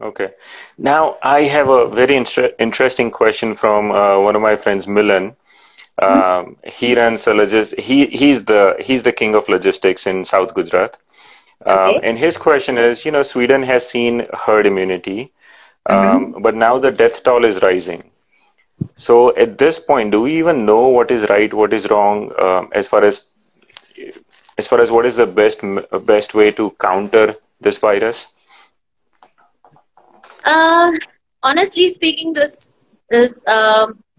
Okay. Now, I have a very interesting question from one of my friends, Milan. He runs a he's the king of logistics in South Gujarat. Okay. And his question is, you know, Sweden has seen herd immunity, but now the death toll is rising. So at this point, do we even know what is right, what is wrong, as far as what is the best way to counter this virus? Honestly speaking, this is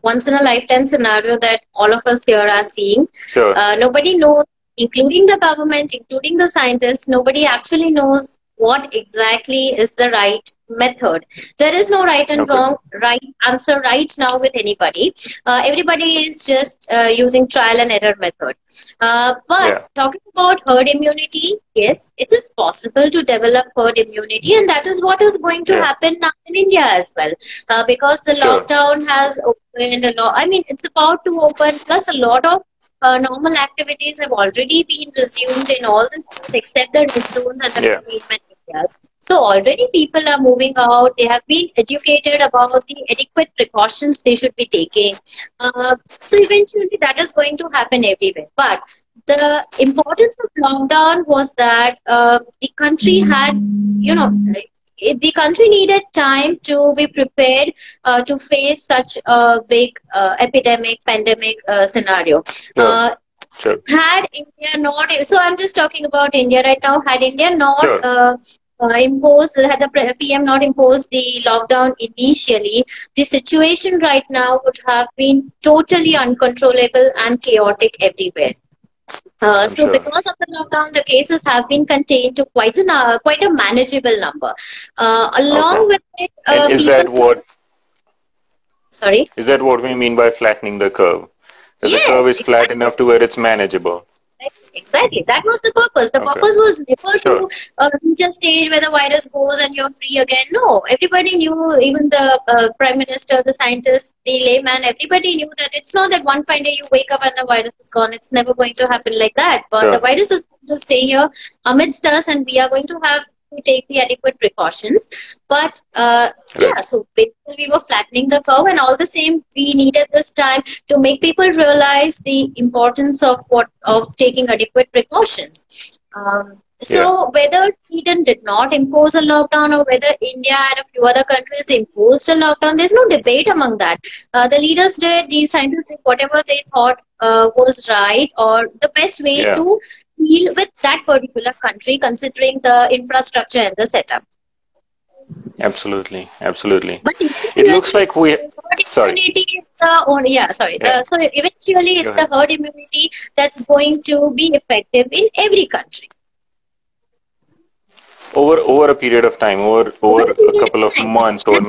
once in a lifetime scenario that all of us here are seeing. Sure. Nobody knows, including the government, including the scientists, nobody actually knows what exactly is the right method. There is no right and wrong answer right now with anybody. Everybody is just using trial and error method. Talking about herd immunity, yes, it is possible to develop herd immunity, and that is what is going to happen now in India as well, because the lockdown has opened a lot. I mean, it's about to open, plus a lot of normal activities have already been resumed in all the states except the red zones and the containment areas. So already people are moving out. They have been educated about the adequate precautions they should be taking. So eventually that is going to happen everywhere. But the importance of lockdown was that the country had, you know, the country needed time to be prepared to face such a big pandemic scenario. Had India not, so I'm just talking about India right now, had India not had the PM not imposed the lockdown initially, the situation right now would have been totally uncontrollable and chaotic everywhere. So because of the lockdown, the cases have been contained to quite a manageable number. Along with it, is that what we mean by flattening the curve? That the curve is flat enough to where it's manageable. Exactly. That was the purpose. The purpose was never to reach a stage where the virus goes and you're free again. No, everybody knew, even the Prime Minister, the scientists, the layman, everybody knew that it's not that one fine day you wake up and the virus is gone. It's never going to happen like that. But the virus is going to stay here amidst us, and we are going to have to take the adequate precautions. But so basically we were flattening the curve, and all the same we needed this time to make people realize the importance of taking adequate precautions. So whether Sweden did not impose a lockdown or whether India and a few other countries imposed a lockdown, there's no debate among that. The leaders did, the scientists did whatever they thought was right or the best way to deal with that particular country, considering the infrastructure and the setup. Absolutely, absolutely. But it looks like we... So eventually it's the herd immunity that's going to be effective in every country. Over a period of time, over a couple of months. So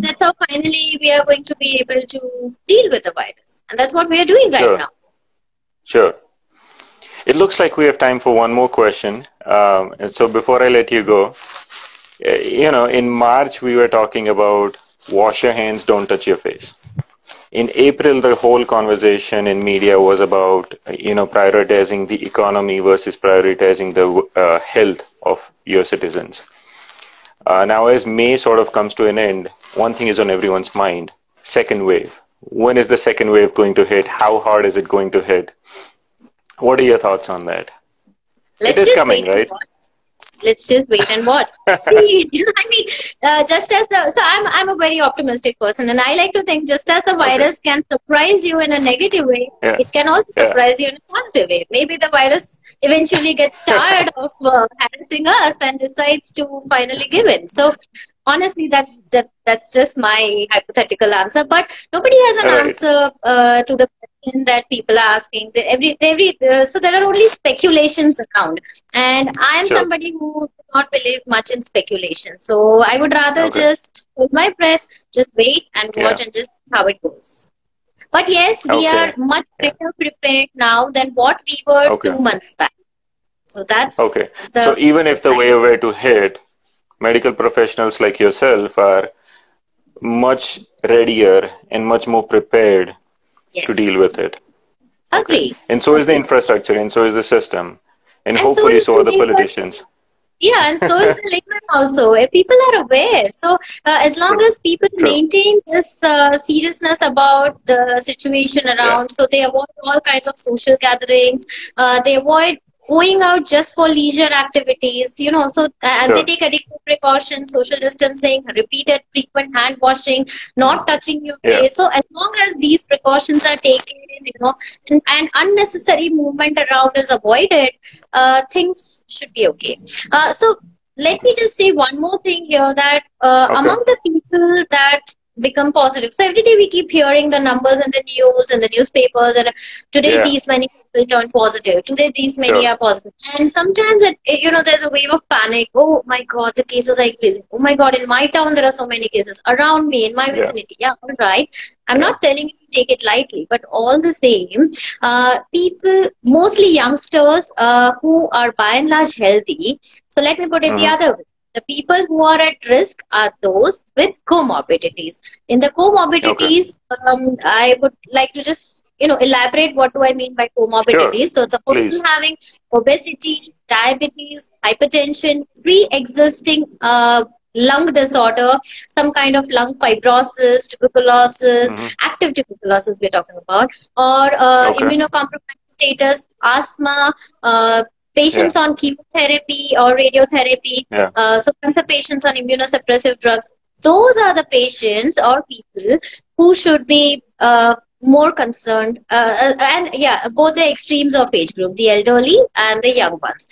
that's how finally we are going to be able to deal with the virus. And that's what we are doing right now. Sure. It looks like we have time for one more question. And so before I let you go, you know, in March, we were talking about wash your hands, don't touch your face. In April, the whole conversation in media was about, you know, prioritizing the economy versus prioritizing the health of your citizens. Now, as May sort of comes to an end, one thing is on everyone's mind, second wave. When is the second wave going to hit? How hard is it going to hit? What are your thoughts on that? It is coming, right? Let's just wait and watch. I mean, just as the, so I'm a very optimistic person, and I like to think just as the virus can surprise you in a negative way, it can also surprise you in a positive way. Maybe the virus eventually gets tired of harassing us and decides to finally give in. So honestly, that's just my hypothetical answer, but nobody has an answer to the question that people are asking. So there are only speculations around, and I am somebody who does not believe much in speculation. So I would rather just hold my breath, just wait and watch and just see how it goes. But yes, we are much better prepared now than what we were 2 months back. So that's so even if the wave were to hit, medical professionals like yourself are much readier and much more prepared to deal with it. Agree. And so is the infrastructure, and so is the system, and hopefully so are the politicians. Yeah, and so is the layman also. People are aware. So as long as people maintain this seriousness about the situation around, so they avoid all kinds of social gatherings, they avoid going out just for leisure activities, you know, so and they take adequate precautions, social distancing, repeated frequent hand washing, not touching your face. So as long as these precautions are taken, you know, and unnecessary movement around is avoided, things should be okay. So let me just say one more thing here that among the people that become positive. So every day we keep hearing the numbers in the news and the newspapers, and today these many people turn positive. Today these many are positive. And sometimes, you know, there's a wave of panic. Oh my God, the cases are increasing. Oh my God, in my town there are so many cases. Around me, in my vicinity. Yeah, all right. I'm not telling you to take it lightly, but all the same, people, mostly youngsters who are by and large healthy. So let me put it the other way. The people who are at risk are those with comorbidities. In the comorbidities, I would like to just, you know, elaborate what do I mean by comorbidities. So it's a person having obesity, diabetes, hypertension, pre-existing lung disorder, some kind of lung fibrosis, tuberculosis, active tuberculosis we're talking about, or immunocompromised status, asthma, patients on chemotherapy or radiotherapy, so cancer patients on immunosuppressive drugs, those are the patients or people who should be more concerned. And yeah, both the extremes of age group, the elderly and the young ones.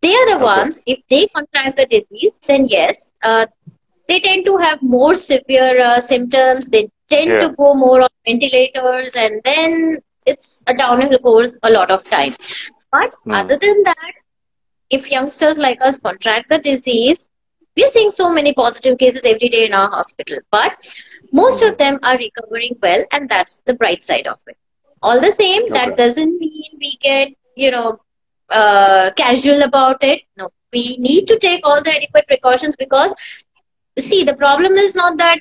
They are the ones, if they contract the disease, then yes, they tend to have more severe symptoms, they tend to go more on ventilators, and then it's a downhill course a lot of time. But other than that, if youngsters like us contract the disease, we are seeing so many positive cases every day in our hospital. But most of them are recovering well, and that's the bright side of it. All the same, that doesn't mean we get, you know, casual about it. No, we need to take all the adequate precautions because, see, the problem is not that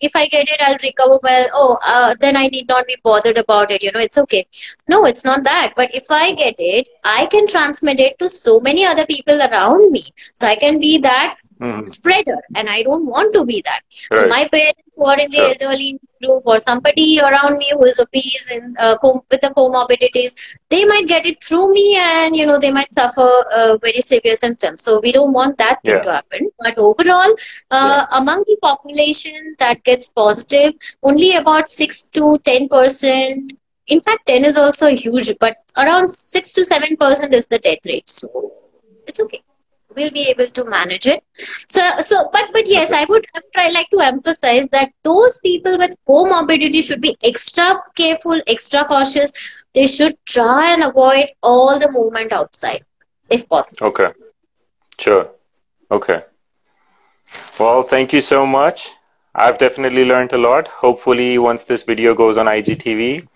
if I get it, I'll recover well. Oh, then I need not be bothered about it. You know, it's okay. No, it's not that. But if I get it, I can transmit it to so many other people around me. So I can be that spreader, and I don't want to be that. So my parents who are in the elderly group or somebody around me who is obese and with the comorbidities, they might get it through me, and you know, they might suffer very severe symptoms. So we don't want that thing to happen. But overall, among the population that gets positive, only about 6 to 10%. In fact, 10 is also huge, but around 6 to 7% is the death rate. So it's okay. We'll be able to manage it. But yes, I would like to emphasize that those people with comorbidity should be extra careful, extra cautious. They should try and avoid all the movement outside, if possible. Okay, sure. Okay. Well, thank you so much. I've definitely learned a lot. Hopefully, once this video goes on IGTV,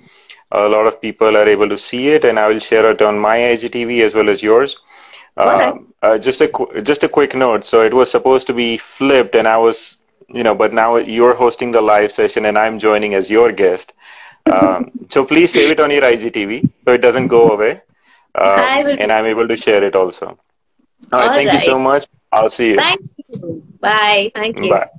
a lot of people are able to see it, and I will share it on my IGTV as well as yours. Just a quick note. So it was supposed to be flipped, and I was, you know, but now you're hosting the live session, and I'm joining as your guest. So please save it on your IGTV so it doesn't go away, and I'm able to share it also. All right, thank you so much. I'll see you. Thank you. Bye. Thank you. Bye.